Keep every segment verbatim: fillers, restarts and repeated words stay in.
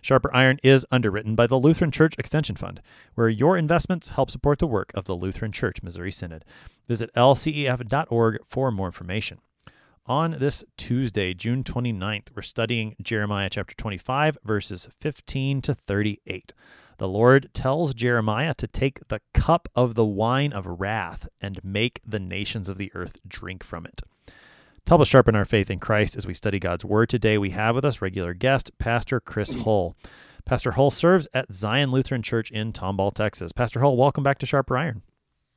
Sharper Iron is underwritten by the Lutheran Church Extension Fund, where your investments help support the work of the Lutheran Church Missouri Synod. Visit L C E F dot org for more information. On this Tuesday, June twenty-ninth, we're studying Jeremiah chapter twenty-five, verses fifteen to thirty-eight. The Lord tells Jeremiah to take the cup of the wine of wrath and make the nations of the earth drink from it. To help us sharpen our faith in Christ as we study God's Word today, we have with us regular guest, Pastor Chris Hull. Pastor Hull serves at Zion Lutheran Church in Tomball, Texas. Pastor Hull, welcome back to Sharper Iron.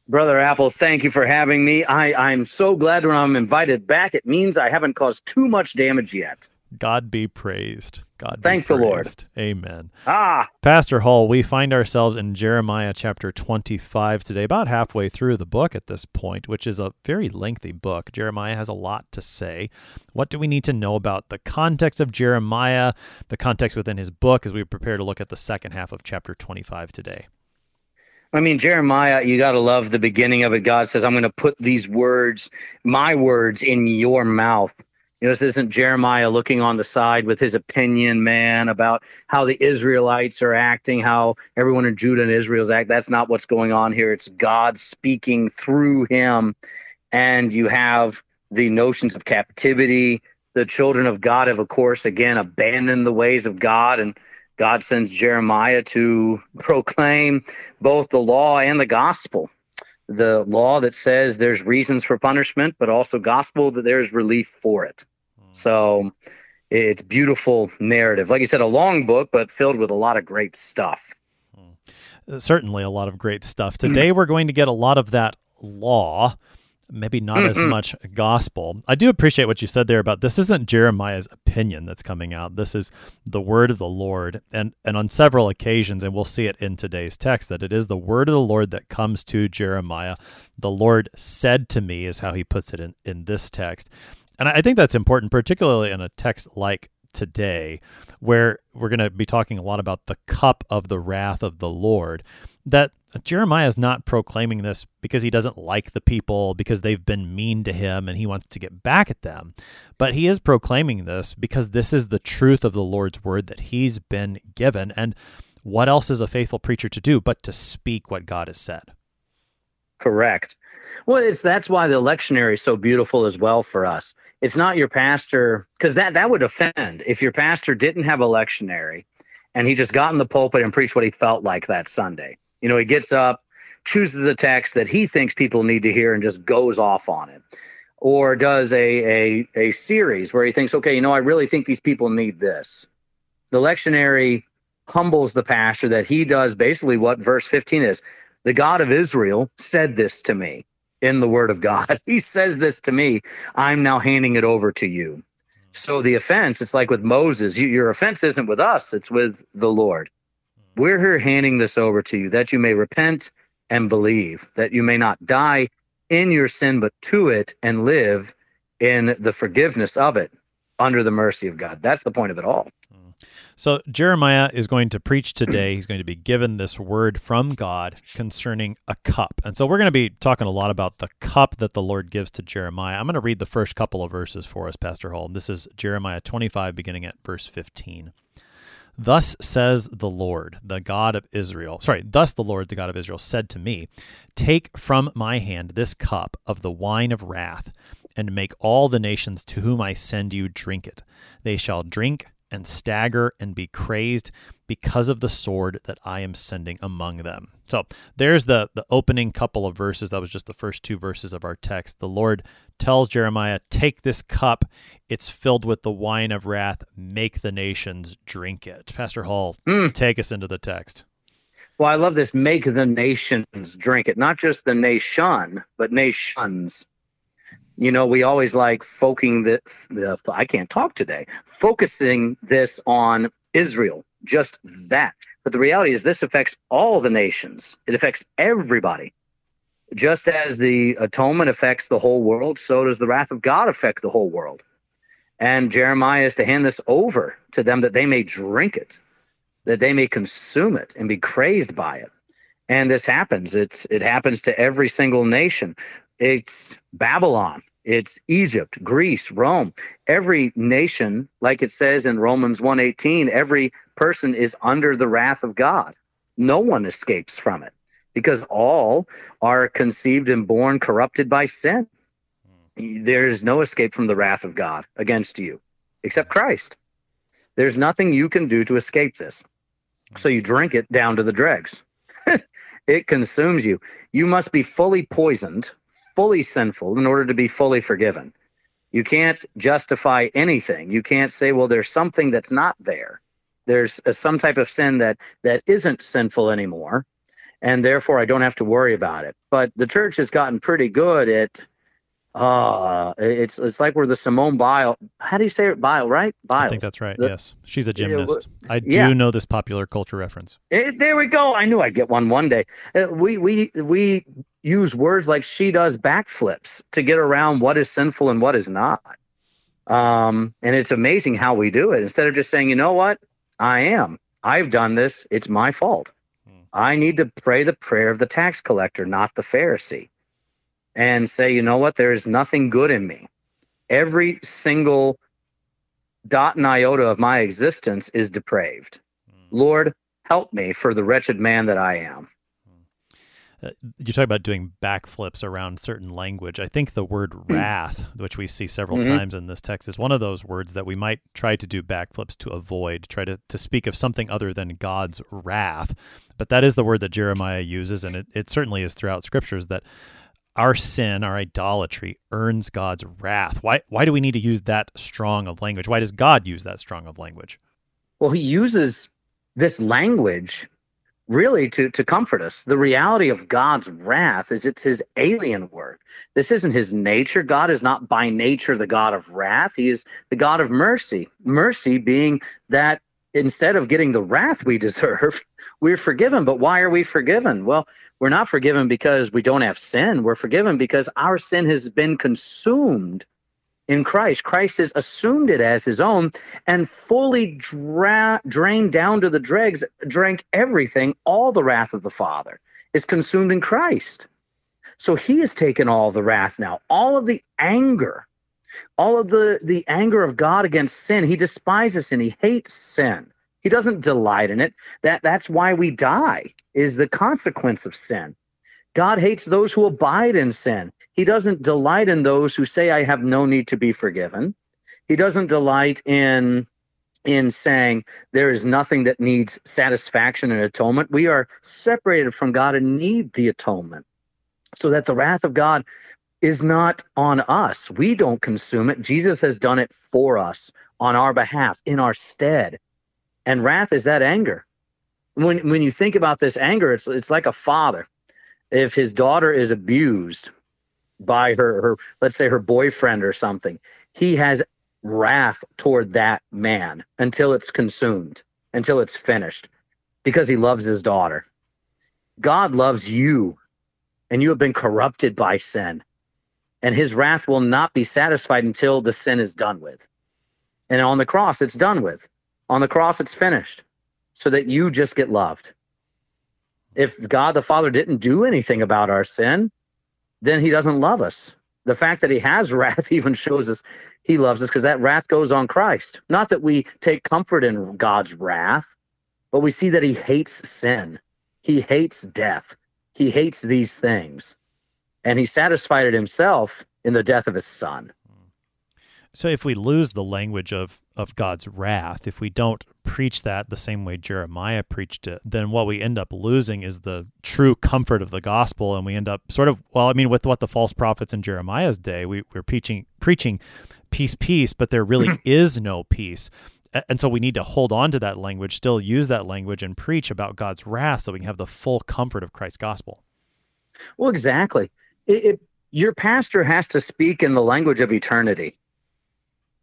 Brother Apple, thank you for having me. I, I'm so glad when I'm invited back. It means I haven't caused too much damage yet. God be praised. God Thank be praised. Thank the Lord. Amen. Ah, Pastor Hull, we find ourselves in Jeremiah chapter twenty-five today, about halfway through the book at this point, which is a very lengthy book. Jeremiah has a lot to say. What do we need to know about the context of Jeremiah, the context within his book, as we prepare to look at the second half of chapter twenty-five today? I mean, Jeremiah, you got to love the beginning of it. God says, I'm going to put these words, my words, in your mouth. You know, this isn't Jeremiah looking on the side with his opinion, man, about how the Israelites are acting, how everyone in Judah and Israel's act. That's not what's going on here. It's God speaking through him. And you have the notions of captivity. The children of God have, of course, again, abandoned the ways of God. And God sends Jeremiah to proclaim both the law and the gospel. The law that says there's reasons for punishment, but also gospel that there's relief for it. So it's beautiful narrative. Like you said, a long book, but filled with a lot of great stuff. Certainly a lot of great stuff. Today we're going to get a lot of that law, maybe not Mm-mm. as much gospel. I do appreciate what you said there about this isn't Jeremiah's opinion that's coming out. This is the word of the Lord. And and on several occasions, and we'll see it in today's text, that it is the word of the Lord that comes to Jeremiah. The Lord said to me is how he puts it in, in this text. And I think that's important, particularly in a text like today, where we're going to be talking a lot about the cup of the wrath of the Lord, that Jeremiah is not proclaiming this because he doesn't like the people, because they've been mean to him and he wants to get back at them. But he is proclaiming this because this is the truth of the Lord's word that he's been given. And what else is a faithful preacher to do but to speak what God has said? Correct. Well, it's that's why the lectionary is so beautiful as well for us. It's not your pastor, because that, that would offend if your pastor didn't have a lectionary and he just got in the pulpit and preached what he felt like that Sunday. You know, he gets up, chooses a text that he thinks people need to hear and just goes off on it, or does a, a, a series where he thinks, okay, you know, I really think these people need this. The lectionary humbles the pastor that he does basically what verse fifteen is. The God of Israel said this to me in the word of God. He says this to me. I'm now handing it over to you. So the offense, it's like with Moses, you, your offense isn't with us, it's with the Lord. We're here handing this over to you that you may repent and believe, that you may not die in your sin, but to it and live in the forgiveness of it under the mercy of God. That's the point of it all. So Jeremiah is going to preach today. He's going to be given this word from God concerning a cup. And so we're going to be talking a lot about the cup that the Lord gives to Jeremiah. I'm going to read the first couple of verses for us, Pastor Hull. This is Jeremiah twenty-five, beginning at verse fifteen. Thus says the Lord, the God of Israel, sorry, thus the Lord, the God of Israel, said to me, take from my hand this cup of the wine of wrath, and make all the nations to whom I send you drink it. They shall drink and stagger and be crazed because of the sword that I am sending among them. So there's the, the opening couple of verses. That was just the first two verses of our text. The Lord tells Jeremiah, take this cup. It's filled with the wine of wrath. Make the nations drink it. Pastor Hull, mm. take us into the text. Well, I love this. Make the nations drink it. Not just the nation, but nations. You know, we always like focusing the, the I can't talk today, focusing this on Israel, just that. But the reality is this affects all the nations. It affects everybody. Just as the atonement affects the whole world, so does the wrath of God affect the whole world. And Jeremiah is to hand this over to them that they may drink it, that they may consume it and be crazed by it. And this happens. It's it happens to every single nation. It's Babylon. It's Egypt, Greece, Rome. Every nation, like it says in Romans one eighteen, every person is under the wrath of God. No one escapes from it, because all are conceived and born corrupted by sin. There's no escape from the wrath of God against you, except Christ. There's nothing you can do to escape this. So you drink it down to the dregs. It consumes you. You must be fully poisoned, fully sinful, in order to be fully forgiven. You can't justify anything. You can't say, well, there's something that's not there. There's a, some type of sin that that isn't sinful anymore, and therefore I don't have to worry about it. But the church has gotten pretty good at, uh, it's it's like we're the Simone Biles. How do you say it? Biles, right? Biles. I think that's right, the, yes. She's a gymnast. It, I do yeah. know this popular culture reference. It, there we go. I knew I'd get one one day. We, we, we use words like she does backflips to get around what is sinful and what is not. Um, and it's amazing how we do it. Instead of just saying, you know what? I am. I've done this. It's my fault. I need to pray the prayer of the tax collector, not the Pharisee, and say, you know what, there is nothing good in me. Every single dot and iota of my existence is depraved. Mm. Lord, help me for the wretched man that I am. Uh, you talk about doing backflips around certain language. I think the word wrath, which we see several mm-hmm. times in this text, is one of those words that we might try to do backflips to avoid, try to, to speak of something other than God's wrath. But that is the word that Jeremiah uses, and it, it certainly is throughout scriptures that our sin, our idolatry, earns God's wrath. Why, why do we need to use that strong of language? Why does God use that strong of language? Well, he uses this language really to, to comfort us. The reality of God's wrath is it's his alien word. This isn't his nature. God is not by nature the God of wrath. He is the God of mercy. Mercy being that instead of getting the wrath we deserve, we're forgiven. But why are we forgiven? Well, we're not forgiven because we don't have sin. We're forgiven because our sin has been consumed in Christ. Christ has assumed it as his own and fully dra- drained down to the dregs, drank everything. All the wrath of the Father is consumed in Christ. So he has taken all the wrath now, all of the anger, all of the, the anger of God against sin. He despises sin. He hates sin. He doesn't delight in it. That, that's why we die, is the consequence of sin. God hates those who abide in sin. He doesn't delight in those who say, I have no need to be forgiven. He doesn't delight in, in saying there is nothing that needs satisfaction and atonement. We are separated from God and need the atonement, so that the wrath of God is not on us. We don't consume it. Jesus has done it for us on our behalf, in our stead. And wrath is that anger. When, when you think about this anger, it's, it's like a father. If his daughter is abused by her, her, let's say her boyfriend or something, he has wrath toward that man until it's consumed, until it's finished, because he loves his daughter. God loves you, and you have been corrupted by sin, and his wrath will not be satisfied until the sin is done with. And on the cross, it's done with. On the cross, it's finished, so that you just get loved. If God the Father didn't do anything about our sin, then he doesn't love us. The fact that he has wrath even shows us he loves us, because that wrath goes on Christ. Not that we take comfort in God's wrath, but we see that he hates sin. He hates death. He hates these things. And he satisfied it himself in the death of his son. So if we lose the language of, of God's wrath, if we don't preach that the same way Jeremiah preached it, then what we end up losing is the true comfort of the gospel, and we end up sort of, well, I mean, with what the false prophets in Jeremiah's day, we, we're preaching, preaching peace, peace, but there really is no peace. And so we need to hold on to that language, still use that language, and preach about God's wrath so we can have the full comfort of Christ's gospel. Well, exactly. It, it, your pastor has to speak in the language of eternity.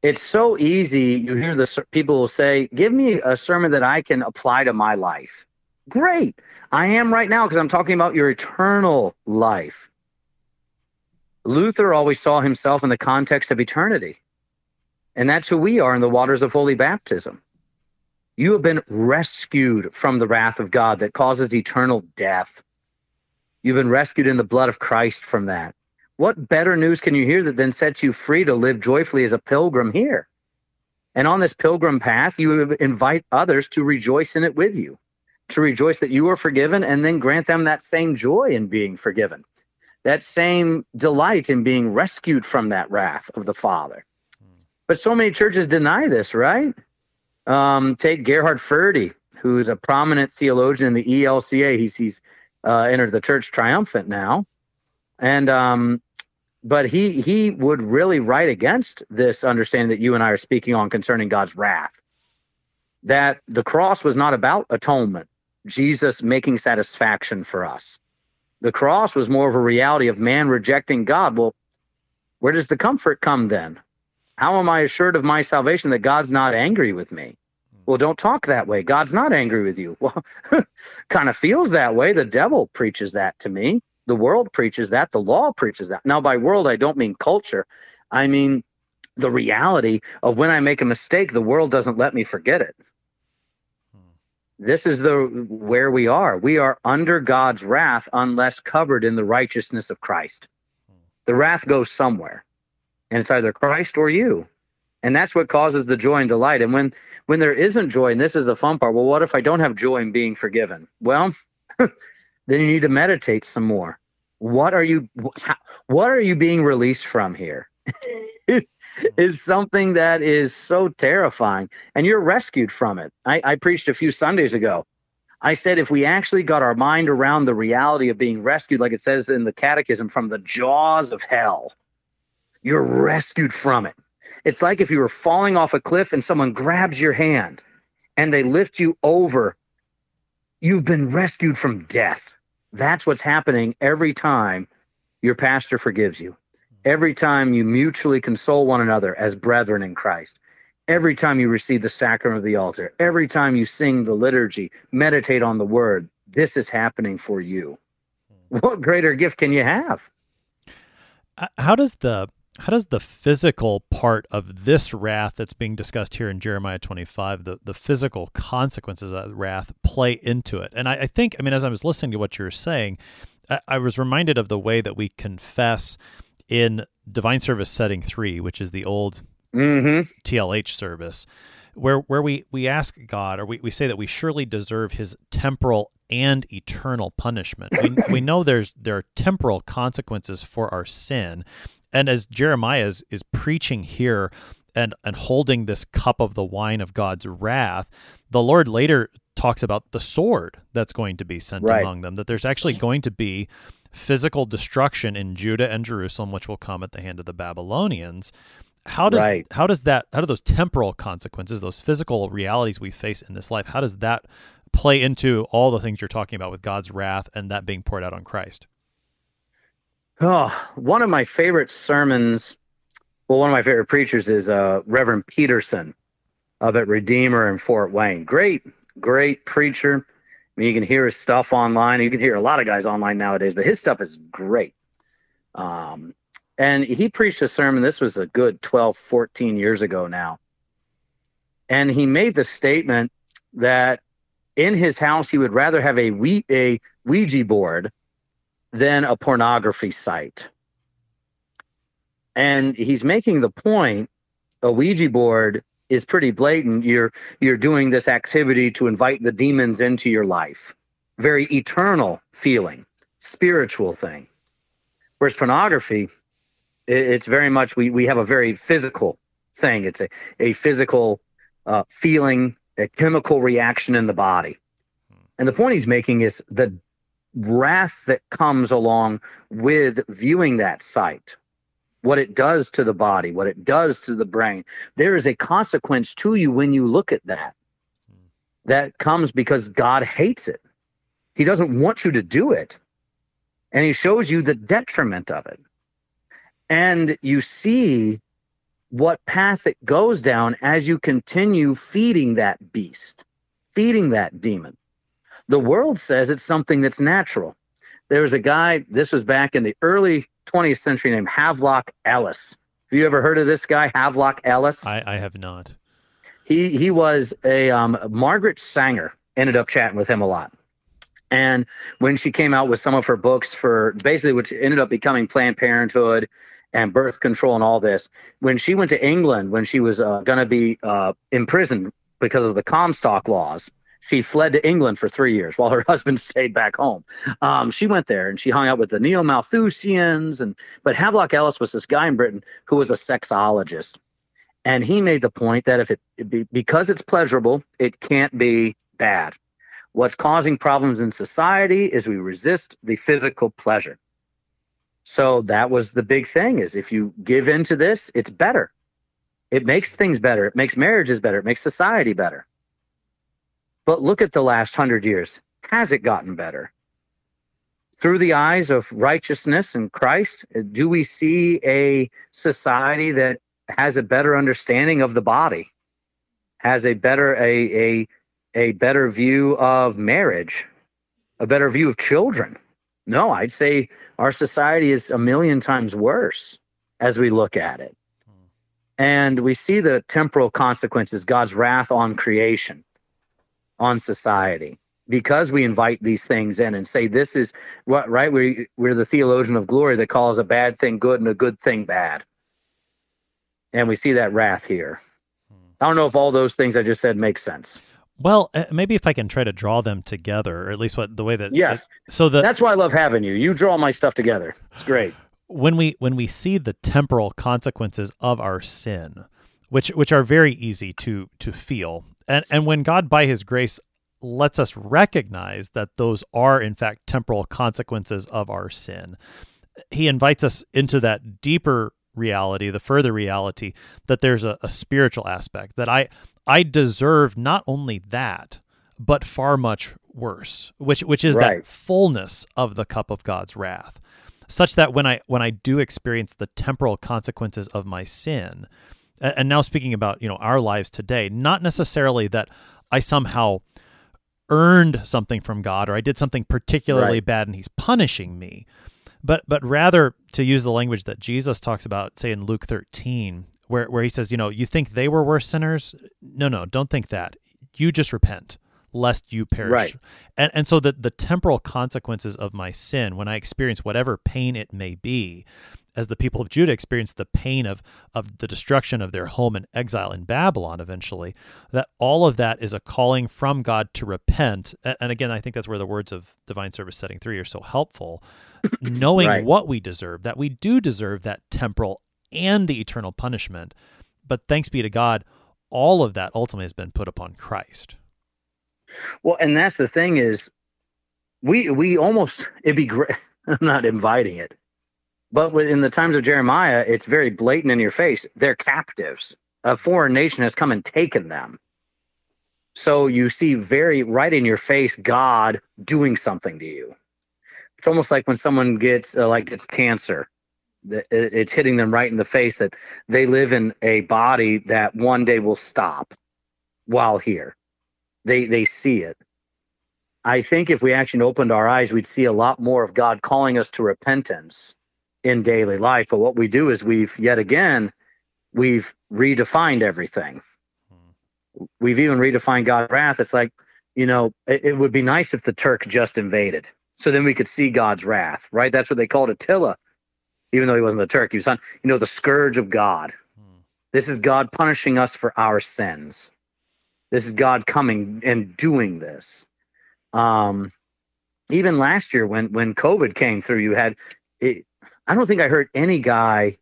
It's so easy. You hear the people will say, give me a sermon that I can apply to my life. Great. I am right now, because I'm talking about your eternal life. Luther always saw himself in the context of eternity. And that's who we are in the waters of holy baptism. You have been rescued from the wrath of God that causes eternal death. You've been rescued in the blood of Christ from that. What better news can you hear that then sets you free to live joyfully as a pilgrim here? And on this pilgrim path, you invite others to rejoice in it with you, to rejoice that you are forgiven, and then grant them that same joy in being forgiven, that same delight in being rescued from that wrath of the Father. But so many churches deny this, right? Um, take Gerhard Ferdy, who is a prominent theologian in the E L C A. He's, he's uh, entered the church triumphant now. And um, but he he would really write against this understanding that you and I are speaking on concerning God's wrath, that the cross was not about atonement, Jesus making satisfaction for us. The cross was more of a reality of man rejecting God. Well, where does the comfort come then? How am I assured of my salvation that God's not angry with me? Well, don't talk that way. God's not angry with you. Well, kind of feels that way. The devil preaches that to me. The world preaches that. The law preaches that. Now, by world, I don't mean culture. I mean the reality of when I make a mistake, the world doesn't let me forget it. This is the where we are. We are under God's wrath unless covered in the righteousness of Christ. The wrath goes somewhere. And it's either Christ or you. And that's what causes the joy and delight. And when, when there isn't joy, and this is the fun part, well, what if I don't have joy in being forgiven? Well, then you need to meditate some more. What are you, what are you being released from here? It is something that is so terrifying. And you're rescued from it. I, I preached a few Sundays ago. I said, if we actually got our mind around the reality of being rescued, like it says in the Catechism, from the jaws of hell. You're rescued from it. It's like if you were falling off a cliff and someone grabs your hand and they lift you over. You've been rescued from death. That's what's happening every time your pastor forgives you. Every time you mutually console one another as brethren in Christ. Every time you receive the sacrament of the altar. Every time you sing the liturgy, meditate on the word. This is happening for you. What greater gift can you have? How does the... How does the physical part of this wrath that's being discussed here in Jeremiah twenty-five, the, the physical consequences of that wrath, play into it? And I, I think, I mean, as I was listening to what you were saying, I, I was reminded of the way that we confess in Divine Service Setting three, which is the old mm-hmm. T L H service, where where we, we ask God, or we, we say that we surely deserve his temporal and eternal punishment. We, we know there's there are temporal consequences for our sin. And as Jeremiah is, is preaching here and, and holding this cup of the wine of God's wrath, the Lord later talks about the sword that's going to be sent right. among them, that there's actually going to be physical destruction in Judah and Jerusalem, which will come at the hand of the Babylonians. How does right. how does that how do those temporal consequences, those physical realities we face in this life, how does that play into all the things you're talking about with God's wrath and that being poured out on Christ? Oh, one of my favorite sermons, well, one of my favorite preachers is uh, Reverend Peterson up at Redeemer in Fort Wayne. Great, great preacher. I mean, you can hear his stuff online. You can hear a lot of guys online nowadays, but his stuff is great. Um, and he preached a sermon, this was a good twelve, fourteen years ago now. And he made the statement that in his house, he would rather have a, we- a Ouija board than a pornography site. And he's making the point, a Ouija board is pretty blatant. You're you're doing this activity to invite the demons into your life. Very eternal feeling, spiritual thing. Whereas pornography, it's very much, we, we have a very physical thing. It's a, a physical uh, feeling, a chemical reaction in the body. And the point he's making is the wrath that comes along with viewing that sight, what it does to the body, what it does to the brain. There is a consequence to you when you look at that. That comes because God hates it. He doesn't want you to do it. And he shows you the detriment of it. And you see what path it goes down as you continue feeding that beast, feeding that demon. The world says it's something that's natural. There was a guy, this was back in the early twentieth century named Havelock Ellis. Have you ever heard of this guy, Havelock Ellis? I, I have not. He he was a um, Margaret Sanger ended up chatting with him a lot. And when she came out with some of her books for basically which ended up becoming Planned Parenthood and birth control and all this, when she went to England, when she was uh, going to be uh, imprisoned because of the Comstock laws, she fled to England for three years while her husband stayed back home. Um, she went there and she hung out with the Neo-Malthusians. And, but Havelock Ellis was this guy in Britain who was a sexologist. And he made the point that if it, it be, because it's pleasurable, it can't be bad. What's causing problems in society is we resist the physical pleasure. So that was the big thing, is if you give into this, it's better. It makes things better. It makes marriages better. It makes society better. But look at the last hundred years. Has it gotten better? Through the eyes of righteousness and Christ, do we see a society that has a better understanding of the body, has a better a a a better view of marriage, a better view of children? No, I'd say our society is a million times worse as we look at it. And we see the temporal consequences, God's wrath on creation, on society, because we invite these things in and say, this is what, right? We're, we're the theologian of glory that calls a bad thing good and a good thing bad. And we see that wrath here. I don't know if all those things I just said make sense. Well, maybe if I can try to draw them together, or at least what the way that yes, so the, that's why I love having you. You draw my stuff together. It's great. When we when we see the temporal consequences of our sin, which which are very easy to to feel, and and when God by His grace lets us recognize that those are in fact temporal consequences of our sin, He invites us into that deeper reality, the further reality that there's a, a spiritual aspect that I. I deserve not only that, but far much worse, which which is right. That fullness of the cup of God's wrath, such that when I when I do experience the temporal consequences of my sin, and now speaking about, you know, our lives today, not necessarily that I somehow earned something from God or I did something particularly right. bad and He's punishing me, but but rather to use the language that Jesus talks about, say in Luke thirteen. Where where he says, you know, you think they were worse sinners? No, no, don't think that. You just repent, lest you perish. Right. And and so the, the temporal consequences of my sin, when I experience whatever pain it may be, as the people of Judah experienced the pain of of the destruction of their home and exile in Babylon eventually, that all of that is a calling from God to repent. And, and again, I think that's where the words of Divine Service Setting three are so helpful, knowing right. what we deserve, that we do deserve that temporal and the eternal punishment. But thanks be to God, all of that ultimately has been put upon Christ. Well, and that's the thing is, we we almost, it'd be great, I'm not inviting it, but in the times of Jeremiah, it's very blatant in your face. They're captives. A foreign nation has come and taken them. So you see very right in your face, God doing something to you. It's almost like when someone gets uh, like gets cancer. It's hitting them right in the face that they live in a body that one day will stop while here. They they see it. I think if we actually opened our eyes, we'd see a lot more of God calling us to repentance in daily life. But what we do is we've, yet again, we've redefined everything. We've even redefined God's wrath. It's like, you know, it, it would be nice if the Turk just invaded. So then we could see God's wrath, right? That's what they called Attila. Even though he wasn't the Turk, he was on, you know, the scourge of God. Hmm. This is God punishing us for our sins. This is God coming and doing this. Um, even last year when, when COVID came through, you had, it, I don't think I heard any guy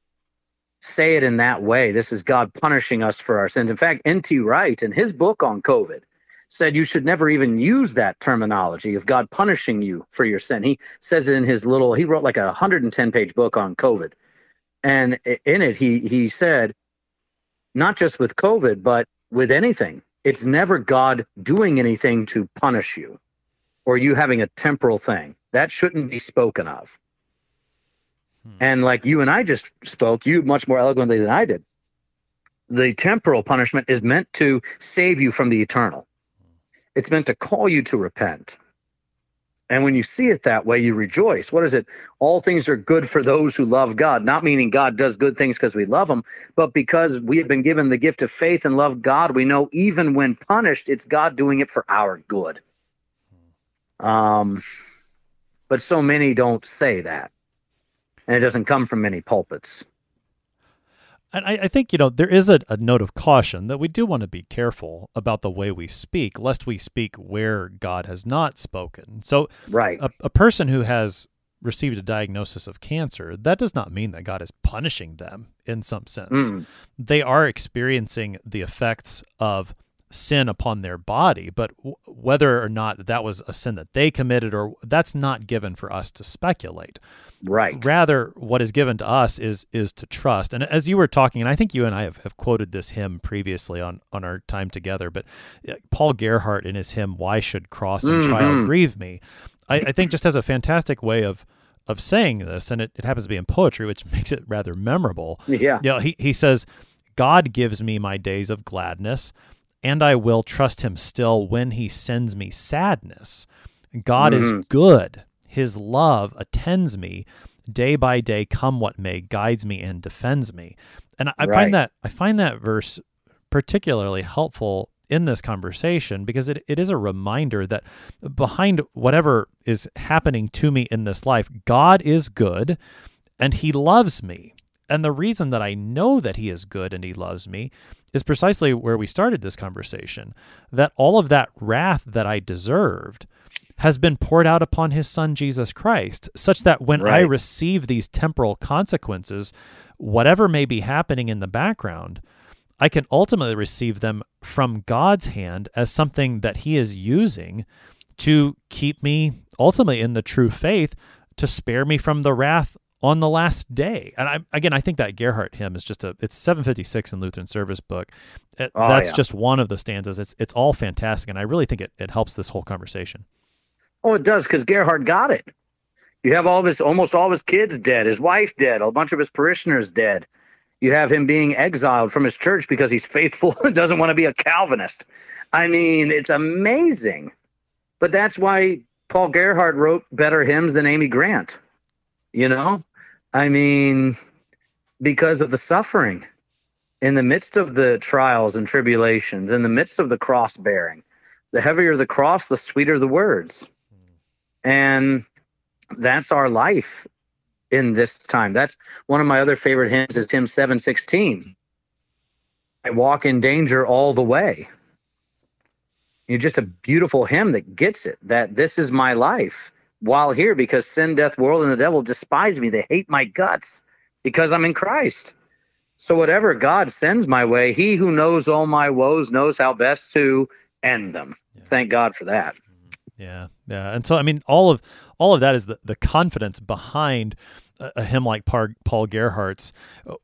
say it in that way. This is God punishing us for our sins. In fact, N T Wright in his book on COVID said you should never even use that terminology of God punishing you for your sin. He says it in his little, he wrote like a one hundred ten page book on COVID. And in it, he he said, not just with COVID, but with anything, it's never God doing anything to punish you or you having a temporal thing. That shouldn't be spoken of. Hmm. And like you and I just spoke, you much more eloquently than I did. The temporal punishment is meant to save you from the eternal. It's meant to call you to repent. And when you see it that way, you rejoice. What is it? All things are good for those who love God, not meaning God does good things because we love him, but because we have been given the gift of faith and love God, we know even when punished, it's God doing it for our good. Um, but so many don't say that, and it doesn't come from many pulpits. And I, I think, you know, there is a, a note of caution that we do want to be careful about the way we speak, lest we speak where God has not spoken. So right. a, a person who has received a diagnosis of cancer, that does not mean that God is punishing them in some sense. Mm. They are experiencing the effects of sin upon their body, but w- whether or not that was a sin that they committed, or that's not given for us to speculate. Right. Rather, what is given to us is is to trust. And as you were talking, and I think you and I have, have quoted this hymn previously on, on our time together, but Paul Gerhardt in his hymn, Why Should Cross and mm-hmm. Trial Grieve Me? I, I think just has a fantastic way of of saying this, and it, it happens to be in poetry, which makes it rather memorable. Yeah. You know, he, he says, God gives me my days of gladness, and I will trust him still when he sends me sadness. God mm-hmm. is good. His love attends me day by day, come what may, guides me and defends me. And I, I right. find that I find that verse particularly helpful in this conversation, because it, it is a reminder that behind whatever is happening to me in this life, God is good and he loves me. And the reason that I know that he is good and he loves me is precisely where we started this conversation, that all of that wrath that I deserved has been poured out upon his son, Jesus Christ, such that when right. I receive these temporal consequences, whatever may be happening in the background, I can ultimately receive them from God's hand as something that he is using to keep me ultimately in the true faith, to spare me from the wrath on the last day. And I, again, I think that Gerhardt hymn is just a, it's seven fifty-six in Lutheran Service Book. It, oh, that's yeah. just one of the stanzas. It's it's all fantastic. And I really think it, it helps this whole conversation. Oh, it does, because Gerhardt got it. You have all of his, almost all of his kids dead, his wife dead, a bunch of his parishioners dead. You have him being exiled from his church because he's faithful and doesn't want to be a Calvinist. I mean, it's amazing. But that's why Paul Gerhardt wrote better hymns than Amy Grant, you know? I mean, because of the suffering in the midst of the trials and tribulations, in the midst of the cross bearing, the heavier the cross, the sweeter the words. And that's our life in this time. That's one of my other favorite hymns is hymn seven sixteen. I walk in danger all the way. You're just a beautiful hymn that gets it, that this is my life while here, because sin, death, world, and the devil despise me. They hate my guts because I'm in Christ. So whatever God sends my way, he who knows all my woes knows how best to end them. Yeah. Thank God for that. Yeah. Yeah. And so, I mean, all of all of that is the, the confidence behind a, a hymn like Par- Paul Gerhardt's.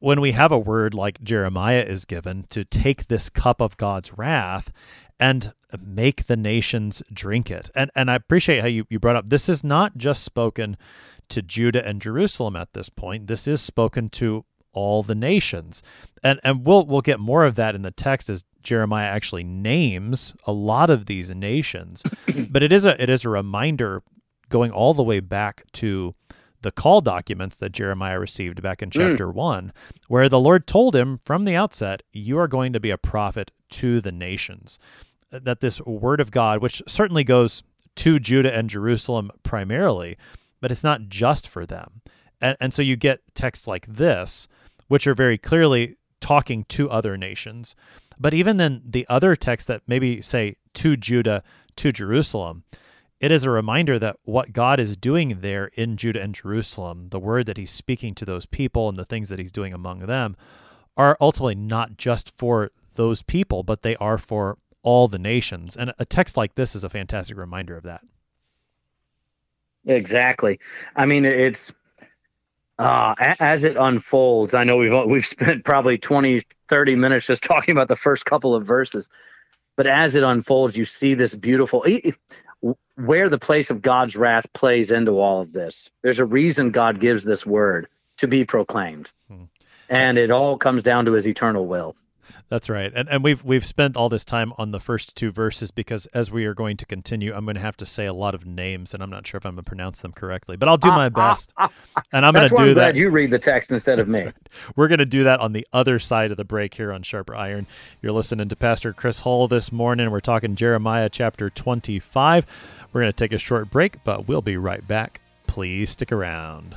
When we have a word like Jeremiah is given to take this cup of God's wrath and make the nations drink it. And and I appreciate how you, you brought up, this is not just spoken to Judah and Jerusalem at this point. This is spoken to all the nations. And and we'll we'll get more of that in the text as Jeremiah actually names a lot of these nations. But it is a it is a reminder going all the way back to the call documents that Jeremiah received back in chapter mm. one, where the Lord told him from the outset, you are going to be a prophet to the nations. That this word of God, which certainly goes to Judah and Jerusalem primarily, but it's not just for them. And, and so you get texts like this, which are very clearly talking to other nations. But even then, the other texts that maybe say to Judah, to Jerusalem, it is a reminder that what God is doing there in Judah and Jerusalem, the word that he's speaking to those people and the things that he's doing among them, are ultimately not just for those people, but they are for all the nations. And a text like this is a fantastic reminder of that. Exactly. I mean, it's uh, as it unfolds, I know we've, we've spent probably twenty, thirty minutes just talking about the first couple of verses, but as it unfolds, you see this beautiful, where the place of God's wrath plays into all of this. There's a reason God gives this word to be proclaimed. Hmm. And it all comes down to his eternal will. That's right. And and we've we've spent all this time on the first two verses because as we are going to continue, I'm going to have to say a lot of names, and I'm not sure if I'm going to pronounce them correctly, but I'll do ah, my best. Ah, ah, and I'm going to do I'm that. Glad you read the text instead that's of me. Right. We're going to do that on the other side of the break here on Sharper Iron. You're listening to Pastor Chris Hull this morning. We're talking Jeremiah chapter twenty-five. We're going to take a short break, but we'll be right back. Please stick around.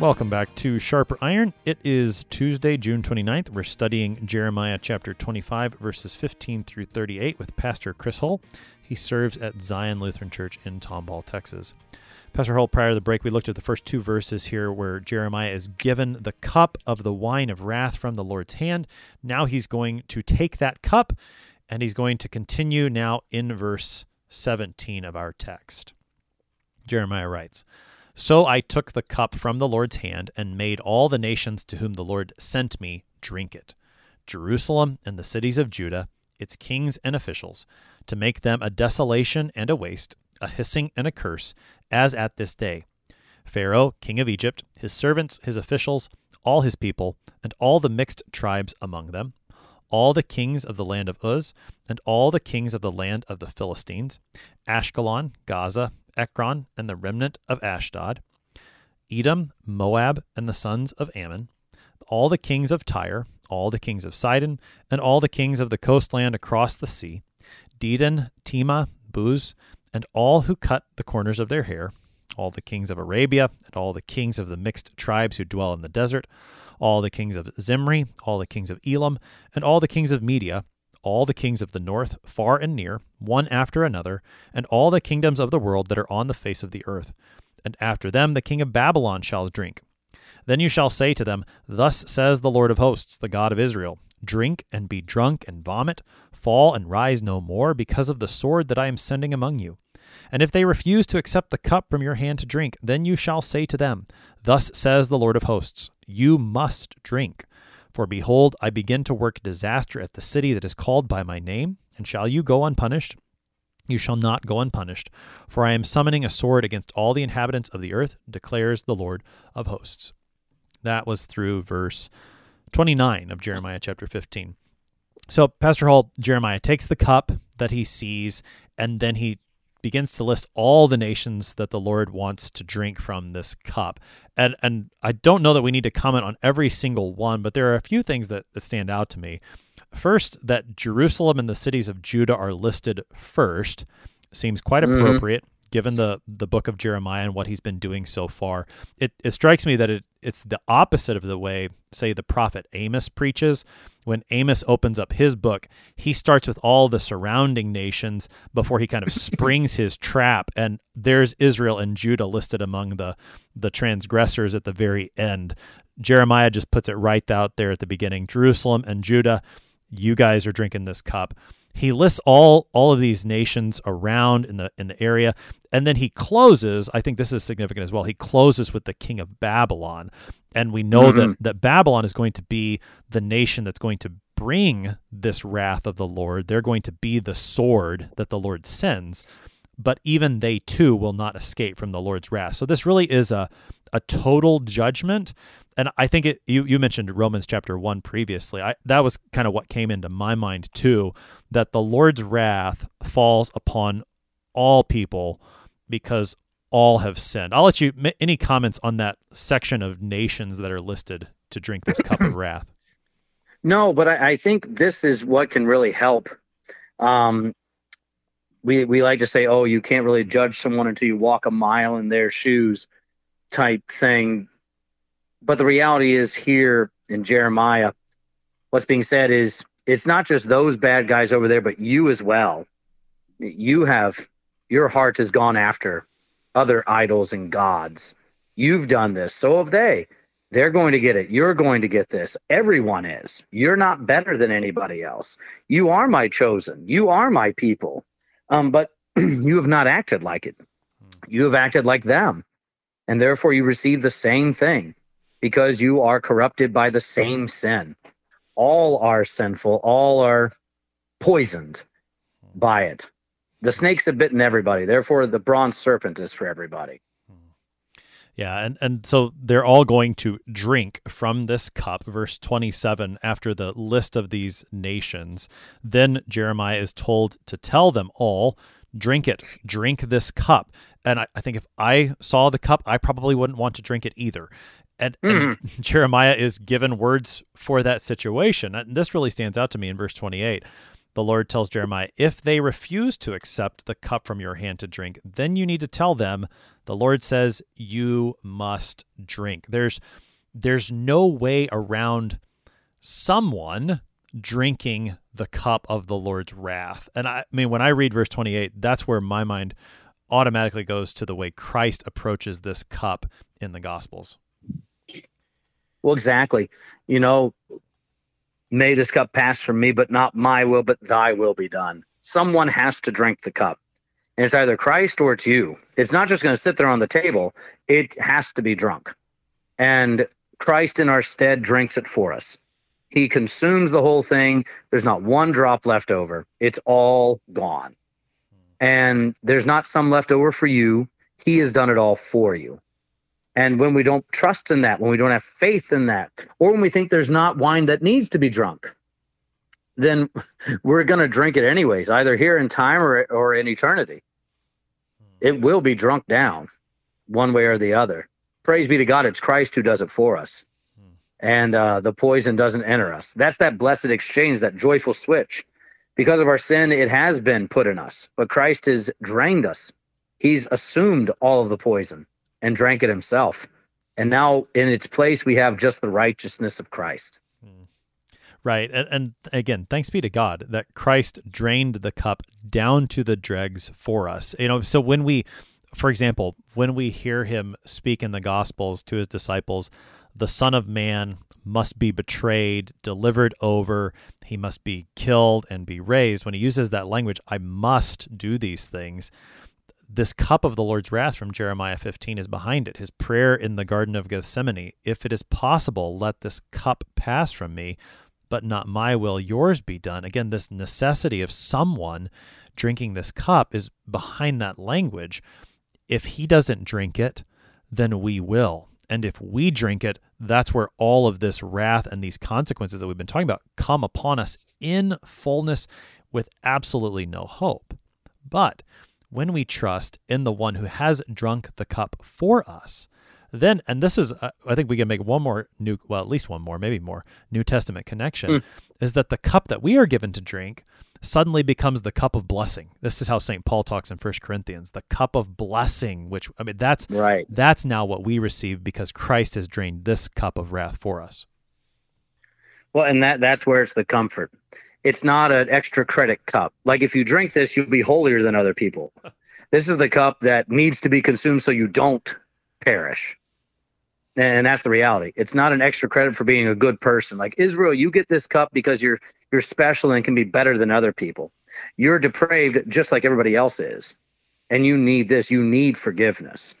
Welcome back to Sharper Iron. It is Tuesday, June twenty-ninth. We're studying Jeremiah chapter twenty-five, verses fifteen through thirty-eight with Pastor Chris Hull. He serves at Zion Lutheran Church in Tomball, Texas. Pastor Hull, prior to the break, we looked at the first two verses here where Jeremiah is given the cup of the wine of wrath from the Lord's hand. Now he's going to take that cup, and he's going to continue now in verse seventeen of our text. Jeremiah writes, "So I took the cup from the Lord's hand and made all the nations to whom the Lord sent me drink it, Jerusalem and the cities of Judah, its kings and officials, to make them a desolation and a waste, a hissing and a curse, as at this day. Pharaoh, king of Egypt, his servants, his officials, all his people, and all the mixed tribes among them, all the kings of the land of Uz, and all the kings of the land of the Philistines, Ashkelon, Gaza, Ekron, and the remnant of Ashdod, Edom, Moab, and the sons of Ammon, all the kings of Tyre, all the kings of Sidon, and all the kings of the coastland across the sea, Dedan, Tema, Buz, and all who cut the corners of their hair, all the kings of Arabia, and all the kings of the mixed tribes who dwell in the desert, all the kings of Zimri, all the kings of Elam, and all the kings of Media, all the kings of the north, far and near, one after another, and all the kingdoms of the world that are on the face of the earth. And after them the king of Babylon shall drink. Then you shall say to them, Thus says the Lord of hosts, the God of Israel, Drink and be drunk and vomit, fall and rise no more, because of the sword that I am sending among you. And if they refuse to accept the cup from your hand to drink, then you shall say to them, Thus says the Lord of hosts, You must drink. For behold, I begin to work disaster at the city that is called by my name, and shall you go unpunished? You shall not go unpunished, for I am summoning a sword against all the inhabitants of the earth, declares the Lord of hosts." That was through verse twenty-nine of Jeremiah chapter fifteen. So, Pastor Hull, Jeremiah takes the cup that he sees, and then he begins to list all the nations that the Lord wants to drink from this cup. And and I don't know that we need to comment on every single one, but there are a few things that, that stand out to me. First, that Jerusalem and the cities of Judah are listed first seems quite appropriate, mm-hmm. given the, the book of Jeremiah and what he's been doing so far. It it strikes me that it it's the opposite of the way, say, the prophet Amos preaches. When Amos opens up his book, he starts with all the surrounding nations before he kind of springs his trap, and there's Israel and Judah listed among the the transgressors at the very end. Jeremiah just puts it right out there at the beginning. Jerusalem and Judah, you guys are drinking this cup. He lists all all of these nations around in the in the area, and then he closes, I think this is significant as well, he closes with the king of Babylon. And we know mm-hmm. that, that Babylon is going to be the nation that's going to bring this wrath of the Lord. They're going to be the sword that the Lord sends, but even they too will not escape from the Lord's wrath. So this really is a a total judgment. And I think it, you, you mentioned Romans chapter one previously. I, that was kind of what came into my mind too, that the Lord's wrath falls upon all people because all have sinned. I'll let you, any comments on that section of nations that are listed to drink this cup of wrath? No, but I, I think this is what can really help. Um, we we like to say, oh, you can't really judge someone until you walk a mile in their shoes type thing. But the reality is here in Jeremiah, what's being said is it's not just those bad guys over there, but you as well. You have, your heart has gone after other idols and gods. You've done this. So have they. They're going to get it. You're going to get this. Everyone is. You're not better than anybody else. You are my chosen. You are my people. Um, but you have not acted like it. You have acted like them. And therefore you receive the same thing because you are corrupted by the same sin. All are sinful. All are poisoned by it. The snakes have bitten everybody. Therefore, the bronze serpent is for everybody. Yeah, and, and so they're all going to drink from this cup, verse twenty-seven, after the list of these nations. Then Jeremiah is told to tell them all, drink it, drink this cup. And I, I think if I saw the cup, I probably wouldn't want to drink it either. And, mm-hmm. and Jeremiah is given words for that situation. And this really stands out to me in verse twenty-eight. The Lord tells Jeremiah, if they refuse to accept the cup from your hand to drink, then you need to tell them, the Lord says, you must drink. There's there's no way around someone drinking the cup of the Lord's wrath. And I, I mean, when I read verse twenty-eight, that's where my mind automatically goes to the way Christ approaches this cup in the Gospels. Well, exactly. You know, may this cup pass from me, but not my will, but thy will be done. Someone has to drink the cup. And it's either Christ or it's you. It's not just going to sit there on the table. It has to be drunk. And Christ in our stead drinks it for us. He consumes the whole thing. There's not one drop left over. It's all gone. And there's not some left over for you. He has done it all for you. And when we don't trust in that, when we don't have faith in that, or when we think there's not wine that needs to be drunk, then we're going to drink it anyways, either here in time or, or in eternity. It will be drunk down one way or the other. Praise be to God, it's Christ who does it for us. And uh, the poison doesn't enter us. That's that blessed exchange, that joyful switch. Because of our sin, it has been put in us. But Christ has drained us. He's assumed all of the poison and drank it himself. And now in its place, we have just the righteousness of Christ. Right. And, and again, thanks be to God that Christ drained the cup down to the dregs for us. You know, so when we, for example, when we hear him speak in the Gospels to his disciples, the Son of Man must be betrayed, delivered over, he must be killed and be raised. When he uses that language, I must do these things. This cup of the Lord's wrath from Jeremiah fifteen is behind it. His prayer in the Garden of Gethsemane, if it is possible, let this cup pass from me, but not my will, yours be done. Again, this necessity of someone drinking this cup is behind that language. If he doesn't drink it, then we will. And if we drink it, that's where all of this wrath and these consequences that we've been talking about come upon us in fullness with absolutely no hope. But when we trust in the one who has drunk the cup for us, then, and this is, uh, I think we can make one more new, well, at least one more, maybe more New Testament connection, mm. is that the cup that we are given to drink suddenly becomes the cup of blessing. This is how Saint Paul talks in First Corinthians, the cup of blessing, which, I mean, that's right. That's now what we receive because Christ has drained this cup of wrath for us. Well, and that that's where it's the comfort. It's not an extra credit cup. Like if you drink this, you'll be holier than other people. This is the cup that needs to be consumed so you don't perish. And that's the reality. It's not an extra credit for being a good person. Like Israel, you get this cup because you're you're special and can be better than other people. You're depraved just like everybody else is. And you need this. You need forgiveness.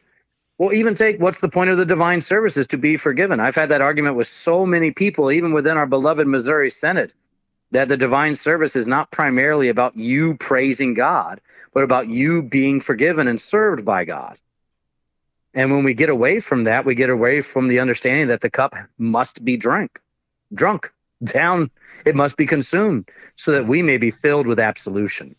Well, even take what's the point of the divine services to be forgiven? I've had that argument with so many people, even within our beloved Missouri Synod, that the divine service is not primarily about you praising God, but about you being forgiven and served by God. And when we get away from that, we get away from the understanding that the cup must be drunk, drunk down. It must be consumed so that we may be filled with absolution.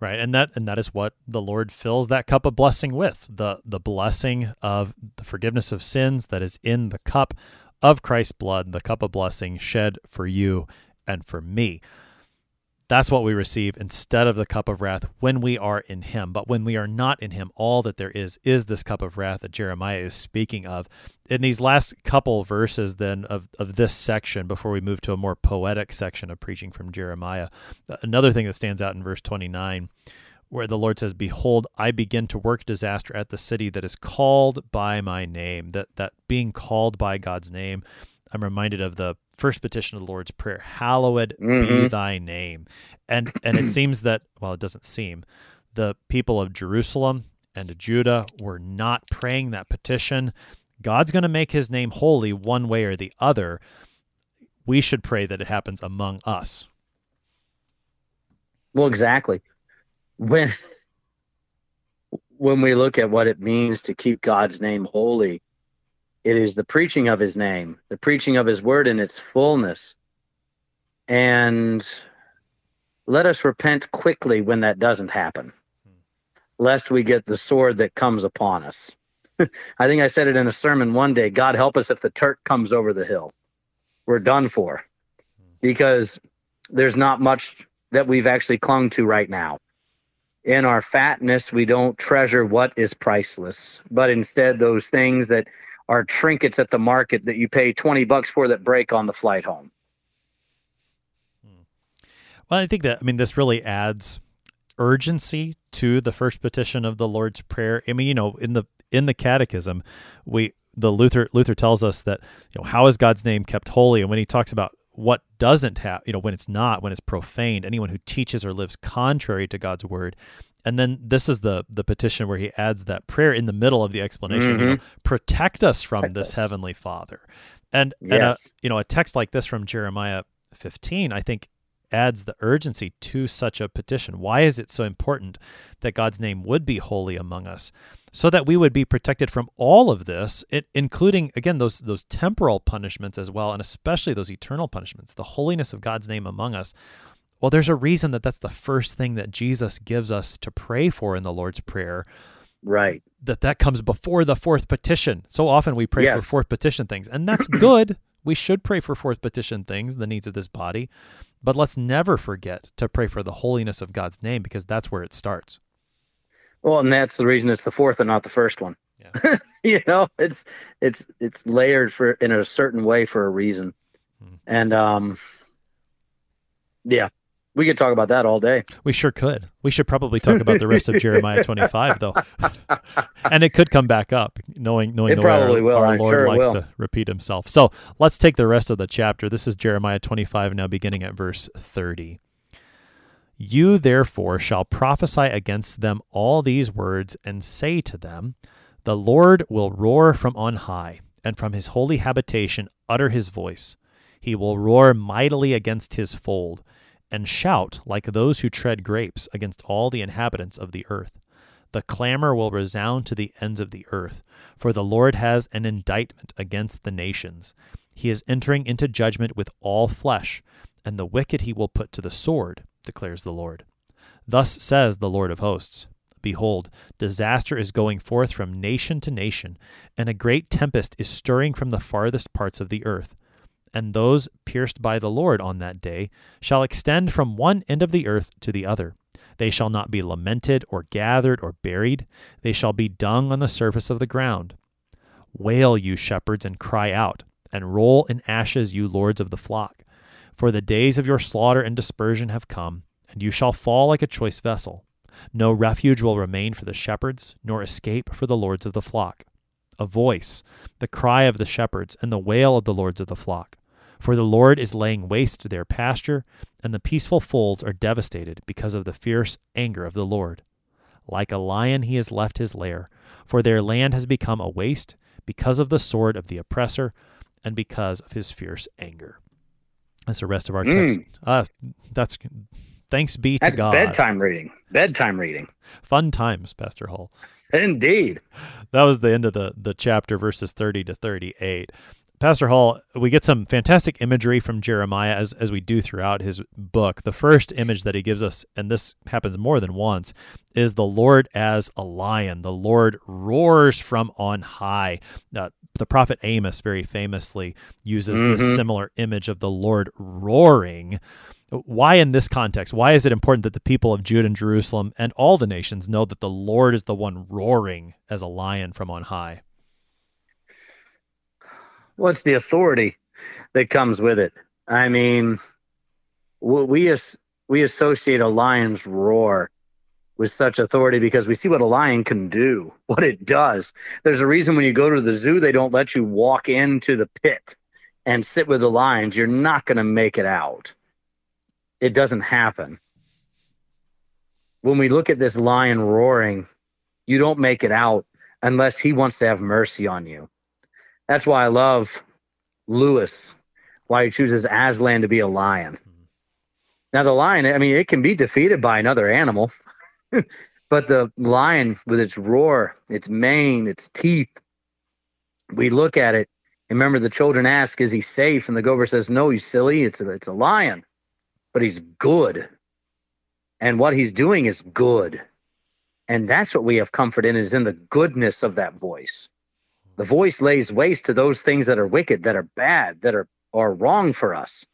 Right. And that and that is what the Lord fills that cup of blessing with, the, the blessing of the forgiveness of sins that is in the cup of Christ's blood, the cup of blessing shed for you and for me. That's what we receive instead of the cup of wrath when we are in him. But when we are not in him, all that there is is this cup of wrath that Jeremiah is speaking of. In these last couple verses then of, of this section, before we move to a more poetic section of preaching from Jeremiah, another thing that stands out in verse twenty-nine, where the Lord says, "Behold, I begin to work disaster at the city that is called by my name." That that being called by God's name, I'm reminded of the first petition of the Lord's Prayer, "Hallowed mm-hmm. be thy name." And and it seems that, well, it doesn't seem, the people of Jerusalem and Judah were not praying that petition. God's going to make his name holy one way or the other. We should pray that it happens among us. Well, exactly. When, when we look at what it means to keep God's name holy, it is the preaching of his name, the preaching of his word in its fullness. And let us repent quickly when that doesn't happen, lest we get the sword that comes upon us. I think I said it in a sermon one day, God help us if the Turk comes over the hill. We're done for, because there's not much that we've actually clung to right now. In our fatness, we don't treasure what is priceless, but instead those things that are trinkets at the market that you pay twenty bucks for that break on the flight home. Well, I think that, I mean, this really adds urgency to the first petition of the Lord's Prayer. I mean, you know, in the in the catechism, we the Luther Luther tells us that, you know, how is God's name kept holy? And when he talks about what doesn't have, you know, when it's not, when it's profaned, anyone who teaches or lives contrary to God's word. And then this is the the petition where he adds that prayer in the middle of the explanation, mm-hmm. you know, protect us from protect this us. Heavenly Father. And, yes. and a, you know, a text like this from Jeremiah fifteen, I think, adds the urgency to such a petition. Why is it so important that God's name would be holy among us? So that we would be protected from all of this, it, including, again, those those temporal punishments as well, and especially those eternal punishments, the holiness of God's name among us. Well, there's a reason that that's the first thing that Jesus gives us to pray for in the Lord's Prayer. Right. That that comes before the fourth petition. So often we pray yes. for fourth petition things, and that's good. We should pray for fourth petition things, the needs of this body, but let's never forget to pray for the holiness of God's name, because that's where it starts. Well, and that's the reason it's the fourth and not the first one. Yeah. You know, it's it's it's layered for in a certain way for a reason. Mm-hmm. And um, yeah, we could talk about that all day. We sure could. We should probably talk about the rest of Jeremiah twenty-five, though. And it could come back up, knowing knowing it the probably way our, will. our I'm Lord sure likes will. to repeat himself. So let's take the rest of the chapter. This is Jeremiah twenty-five now, beginning at verse thirty. "You therefore shall prophesy against them all these words and say to them, the Lord will roar from on high, and from his holy habitation utter his voice. He will roar mightily against his fold, and shout like those who tread grapes against all the inhabitants of the earth. The clamor will resound to the ends of the earth, for the Lord has an indictment against the nations. He is entering into judgment with all flesh, and the wicked he will put to the sword, declares the Lord. Thus says the Lord of hosts, behold, disaster is going forth from nation to nation, and a great tempest is stirring from the farthest parts of the earth. And those pierced by the Lord on that day shall extend from one end of the earth to the other. They shall not be lamented or gathered or buried. They shall be dung on the surface of the ground. Wail, you shepherds, and cry out, and roll in ashes, you lords of the flock. For the days of your slaughter and dispersion have come, and you shall fall like a choice vessel. No refuge will remain for the shepherds, nor escape for the lords of the flock. A voice, the cry of the shepherds, and the wail of the lords of the flock. For the Lord is laying waste their pasture, and the peaceful folds are devastated because of the fierce anger of the Lord. Like a lion he has left his lair, for their land has become a waste because of the sword of the oppressor and because of his fierce anger." That's the rest of our text. Mm. Uh, that's thanks be to that's God. Bedtime reading. Bedtime reading. Fun times, Pastor Hull. Indeed. That was the end of the, the chapter, verses thirty to thirty-eight. Pastor Hull, we get some fantastic imagery from Jeremiah as, as we do throughout his book. The first image that he gives us, and this happens more than once, is the Lord as a lion. The Lord roars from on high. Uh, the prophet Amos very famously uses mm-hmm. this similar image of the Lord roaring. Why in this context? Why is it important that the people of Judah and Jerusalem and all the nations know that the Lord is the one roaring as a lion from on high? Well, it's the authority that comes with it. I mean, we as we associate a lion's roar with such authority because we see what a lion can do, what it does. There's a reason when you go to the zoo, they don't let you walk into the pit and sit with the lions. You're not going to make it out. It doesn't happen. When we look at this lion roaring, you don't make it out unless he wants to have mercy on you. That's why I love Lewis, why he chooses Aslan to be a lion. Now, the lion, I mean, it can be defeated by another animal, but the lion with its roar, its mane, its teeth, we look at it. Remember, the children ask, is he safe? And the Gober says, no, he's silly. It's a, it's a lion. But he's good, and what he's doing is good, and that's what we have comfort in, is in the goodness of that voice. The voice lays waste to those things that are wicked, that are bad, that are, are wrong for us.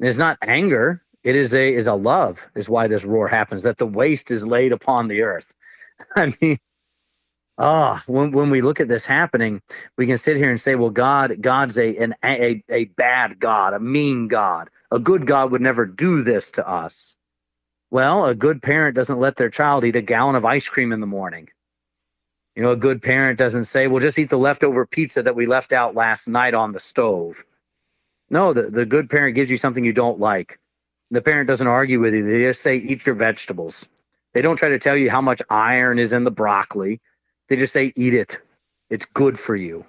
It is not anger. It is a is a love is why this roar happens, that the waste is laid upon the earth. I mean, ah, oh, when when we look at this happening, we can sit here and say, well, God, God's a an, a a bad God, a mean God. A good God would never do this to us. Well, a good parent doesn't let their child eat a gallon of ice cream in the morning. You know, a good parent doesn't say, well, just eat the leftover pizza that we left out last night on the stove. No, the, the good parent gives you something you don't like. The parent doesn't argue with you. They just say, eat your vegetables. They don't try to tell you how much iron is in the broccoli. They just say, eat it. It's good for you.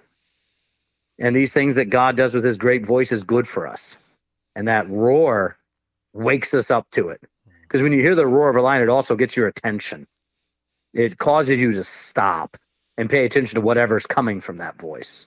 And these things that God does with his great voice is good for us. And that roar wakes us up to it. Because when you hear the roar of a lion, it also gets your attention. It causes you to stop and pay attention to whatever's coming from that voice.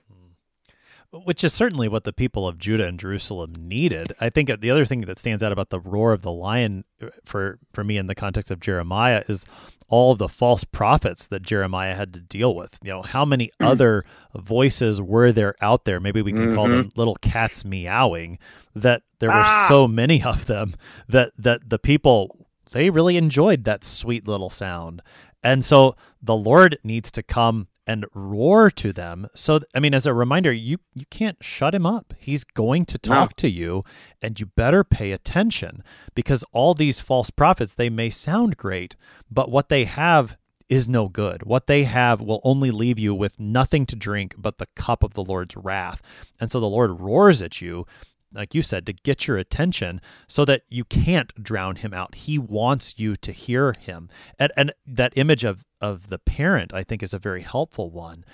Which is certainly what the people of Judah and Jerusalem needed. I think the other thing that stands out about the roar of the lion for, for me in the context of Jeremiah is all of the false prophets that Jeremiah had to deal with. You know, how many other voices were there out there? Maybe we can mm-hmm. call them little cats meowing, that there were ah! so many of them that, that the people, they really enjoyed that sweet little sound. And so the Lord needs to come and roar to them. So, I mean, as a reminder, you, you can't shut him up. He's going to talk no. to you, and you better pay attention, because all these false prophets, they may sound great, but what they have is no good. What they have will only leave you with nothing to drink but the cup of the Lord's wrath. And so the Lord roars at you, like you said, to get your attention so that you can't drown him out. He wants you to hear him. And, and that image of, of the parent, I think, is a very helpful one,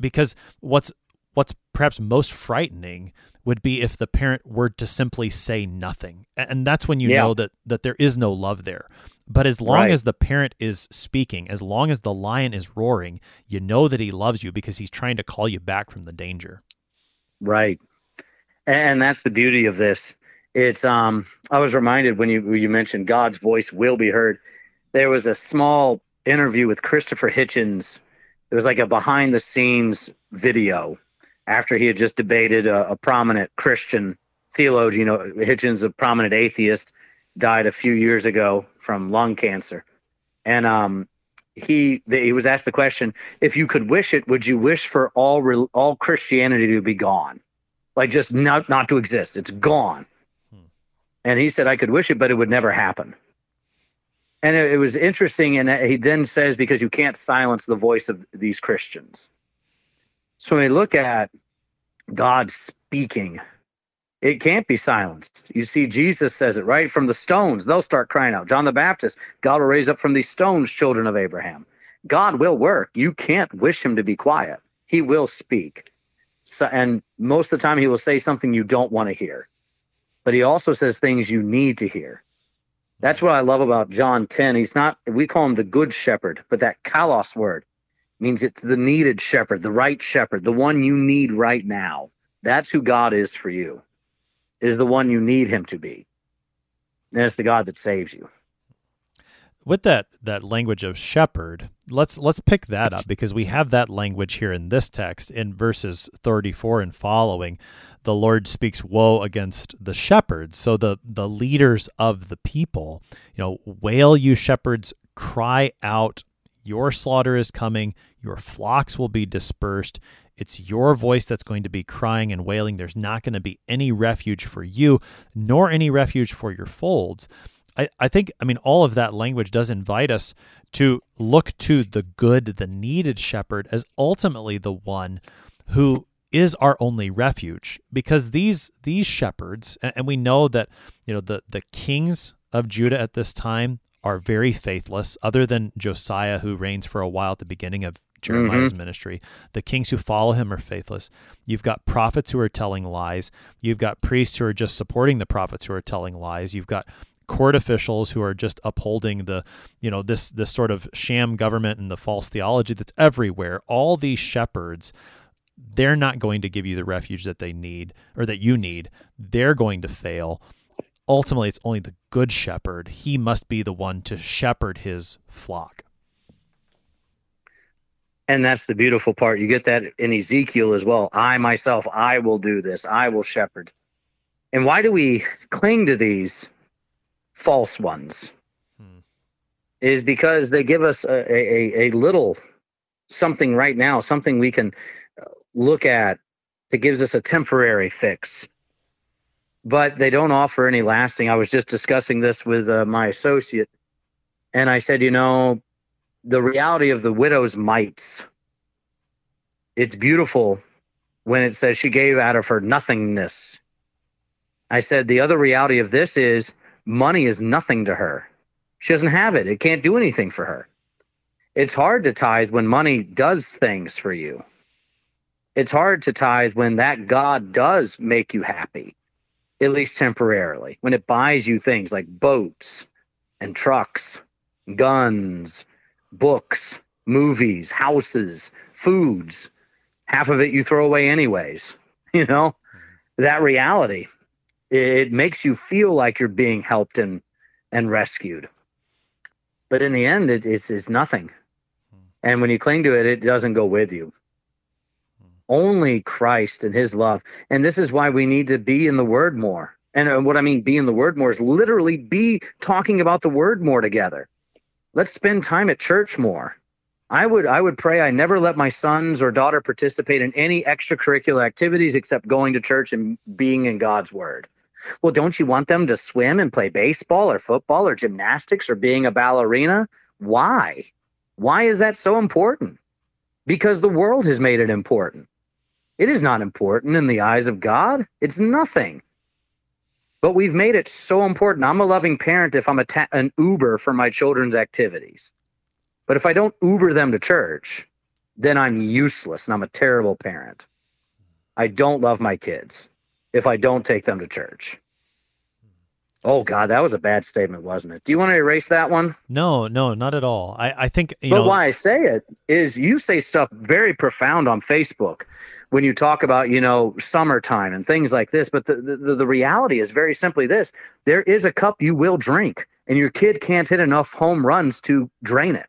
because what's what's perhaps most frightening would be if the parent were to simply say nothing. And that's when you yeah. know that, that there is no love there. But as long right. as the parent is speaking, as long as the lion is roaring, you know that he loves you because he's trying to call you back from the danger. Right. And that's the beauty of this. It's um. I was reminded when you when you mentioned God's voice will be heard. There was a small interview with Christopher Hitchens. It was like a behind the scenes video after he had just debated a, a prominent Christian theologian. You know, Hitchens, a prominent atheist, died a few years ago from lung cancer. And um, he they, he was asked the question: if you could wish it, would you wish for all re, all Christianity to be gone? Like just not, not to exist. It's gone. Hmm. And he said, I could wish it, but it would never happen. And it, it was interesting. And he then says, because you can't silence the voice of these Christians. So when we look at God speaking, it can't be silenced. You see, Jesus says it right from the stones. They'll start crying out. John the Baptist, God will raise up from these stones, children of Abraham. God will work. You can't wish him to be quiet. He will speak. So, and most of the time he will say something you don't want to hear, but he also says things you need to hear. That's what I love about John ten. He's not, we call him the good shepherd, but that kalos word means it's the needed shepherd, the right shepherd, the one you need right now. That's who God is for you, is the one you need him to be. And it's the God that saves you. with that that language of shepherd, let's let's pick that up, because we have that language here in this text in verses thirty-four and following. The Lord speaks woe against the shepherds, so the the leaders of the people. You know, wail, you shepherds, cry out. Your slaughter is coming. Your flocks will be dispersed. It's your voice that's going to be crying and wailing. There's not going to be any refuge for you, nor any refuge for your folds. I, I think, I mean, all of that language does invite us to look to the good, the needed shepherd as ultimately the one who is our only refuge. Because these these shepherds, and we know that, you know, the the kings of Judah at this time are very faithless, other than Josiah, who reigns for a while at the beginning of Jeremiah's mm-hmm. ministry. The kings who follow him are faithless. You've got prophets who are telling lies. You've got priests who are just supporting the prophets who are telling lies. You've got court officials who are just upholding the, you know, this this sort of sham government and the false theology that's everywhere. All these shepherds, they're not going to give you the refuge that they need or that you need. They're going to fail. Ultimately, it's only the good shepherd. He must be the one to shepherd his flock. And that's the beautiful part. You get that in Ezekiel as well. I myself, I will do this. I will shepherd. And why do we cling to these false ones? Hmm. It is because they give us a, a, a little something right now, something we can look at that gives us a temporary fix. But they don't offer any lasting. I was just discussing this with uh, my associate, and I said, you know, the reality of the widow's mites, it's beautiful when it says she gave out of her nothingness. I said, the other reality of this is money is nothing to her. She doesn't have it. It can't do anything for her. It's hard to tithe when money does things for you. It's hard to tithe when that God does make you happy, at least temporarily, when it buys you things like boats and trucks, guns, books, movies, houses, foods. Half of it you throw away anyways. You know, that reality, it makes you feel like you're being helped and, and rescued. But in the end, it, it's, it's nothing. And when you cling to it, it doesn't go with you. Only Christ and his love. And this is why we need to be in the Word more. And what I mean, be in the Word more, is literally be talking about the Word more together. Let's spend time at church more. I would I would pray I never let my sons or daughter participate in any extracurricular activities except going to church and being in God's Word. Well, don't you want them to swim and play baseball or football or gymnastics or being a ballerina? Why? Why is that so important? Because the world has made it important. It is not important in the eyes of God. It's nothing. But we've made it so important. I'm a loving parent if I'm a ta- an Uber for my children's activities. But if I don't Uber them to church, then I'm useless and I'm a terrible parent. I don't love my kids if I don't take them to church. Oh, God, that was a bad statement, wasn't it? Do you want to erase that one? No, no, not at all. I, I think, you know. But why I say it is you say stuff very profound on Facebook when you talk about, you know, summertime and things like this. But the, the, the reality is very simply this. There is a cup you will drink, and your kid can't hit enough home runs to drain it.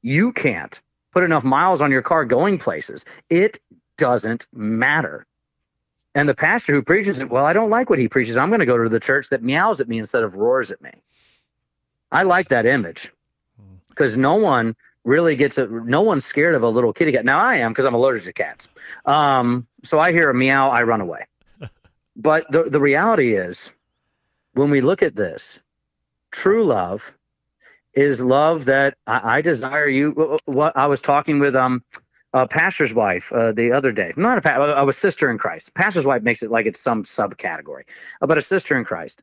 You can't put enough miles on your car going places. It doesn't matter. And the pastor who preaches it, well, I don't like what he preaches. I'm going to go to the church that meows at me instead of roars at me. I like that image, because no one really gets it. No one's scared of a little kitty cat. Now I am, because I'm allergic to cats. Um, so I hear a meow, I run away. But the, the reality is, when we look at this, true love is love that I, I desire you. What I was talking with um. A pastor's wife uh, the other day, not a pastor, I was sister in Christ. Pastor's wife makes it like it's some subcategory, about a sister in Christ,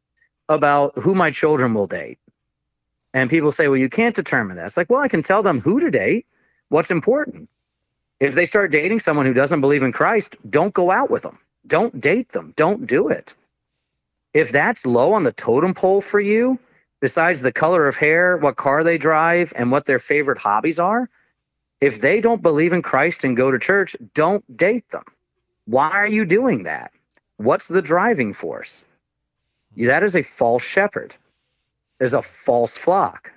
about who my children will date. And people say, well, you can't determine that. It's like, well, I can tell them who to date, what's important. If they start dating someone who doesn't believe in Christ, don't go out with them. Don't date them. Don't do it. If that's low on the totem pole for you, besides the color of hair, what car they drive, and what their favorite hobbies are, if they don't believe in Christ and go to church, don't date them. Why are you doing that? What's the driving force? That is a false shepherd. There's a false flock.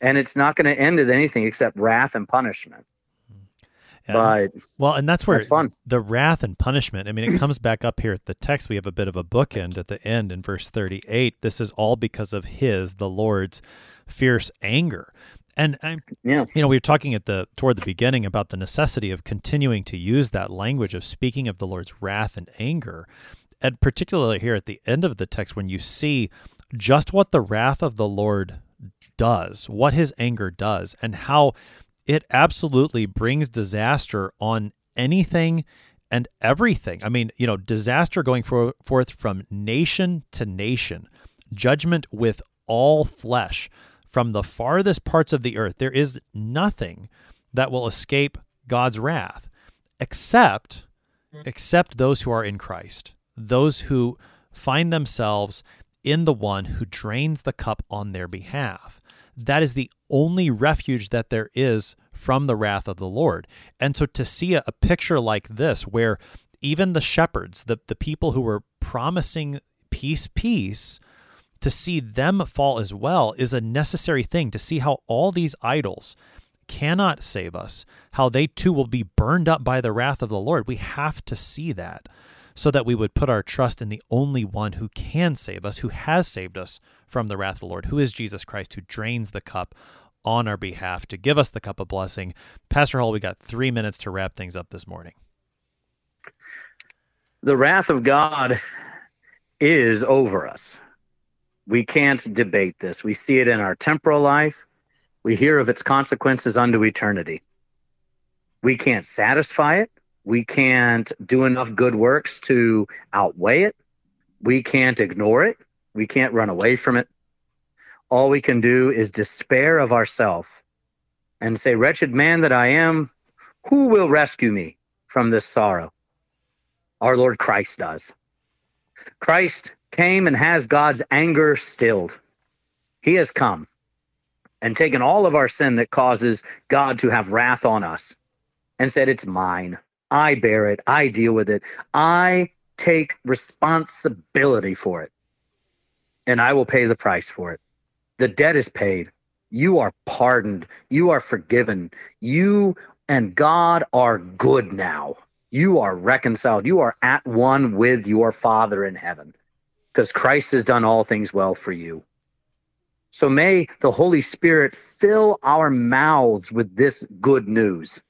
and it's not going to end in anything except wrath and punishment. Yeah. But well, and that's where that's fun. The wrath and punishment, I mean, it comes back up here at the text. We have a bit of a bookend at the end in verse thirty-eight. This is all because of his, the Lord's, fierce anger. And I'm, yeah. you know, we were talking at the toward the beginning about the necessity of continuing to use that language of speaking of the Lord's wrath and anger, and particularly here at the end of the text when you see just what the wrath of the Lord does, what his anger does, and how it absolutely brings disaster on anything and everything. I mean, you know, disaster going for, forth from nation to nation, judgment with all flesh. From the farthest parts of the earth, there is nothing that will escape God's wrath, except, except those who are in Christ, those who find themselves in the one who drains the cup on their behalf. That is the only refuge that there is from the wrath of the Lord. And so to see a, a picture like this, where even the shepherds, the, the people who were promising peace, peace, to see them fall as well is a necessary thing, to see how all these idols cannot save us, how they too will be burned up by the wrath of the Lord. We have to see that so that we would put our trust in the only one who can save us, who has saved us from the wrath of the Lord, who is Jesus Christ, who drains the cup on our behalf to give us the cup of blessing. Pastor Hall, we got three minutes to wrap things up this morning. The wrath of God is over us. We can't debate this. We see it in our temporal life. We hear of its consequences unto eternity. We can't satisfy it. We can't do enough good works to outweigh it. We can't ignore it. We can't run away from it. All we can do is despair of ourselves and say, "Wretched man that I am, who will rescue me from this sorrow?" Our Lord Christ does. Christ came and has God's anger stilled. He has come and taken all of our sin that causes God to have wrath on us and said, "It's mine. I bear it. I deal with it. I take responsibility for it, and I will pay the price for it." The debt is paid. You are pardoned. You are forgiven. You and God are good now. You are reconciled. You are at one with your Father in heaven, because Christ has done all things well for you. So may the Holy Spirit fill our mouths with this good news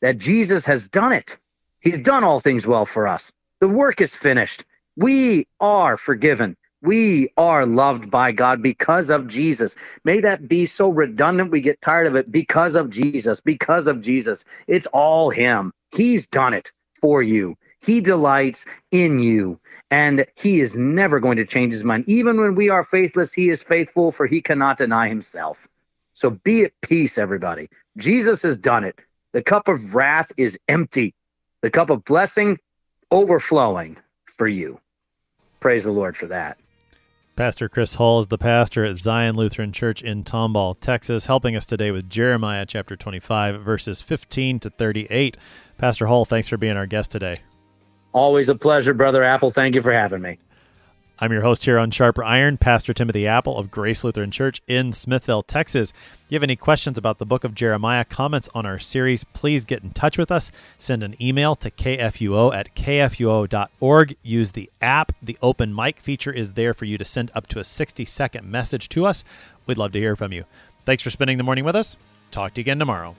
that Jesus has done it. He's done all things well for us. The work is finished. We are forgiven. We are loved by God because of Jesus. May that be so redundant we get tired of it. Because of Jesus, because of Jesus. It's all him. He's done it for you. He delights in you, and he is never going to change his mind. Even when we are faithless, he is faithful, for he cannot deny himself. So be at peace, everybody. Jesus has done it. The cup of wrath is empty. The cup of blessing overflowing for you. Praise the Lord for that. Pastor Chris Hall is the pastor at Zion Lutheran Church in Tomball, Texas, helping us today with Jeremiah chapter twenty-five, verses fifteen to thirty-eight. Pastor Hall, thanks for being our guest today. Always a pleasure, Brother Apple. Thank you for having me. I'm your host here on Sharper Iron, Pastor Timothy Apple of Grace Lutheran Church in Smithville, Texas. If you have any questions about the book of Jeremiah, comments on our series, please get in touch with us. Send an email to K F U O at K F U O dot org. Use the app. The open mic feature is there for you to send up to a sixty-second message to us. We'd love to hear from you. Thanks for spending the morning with us. Talk to you again tomorrow.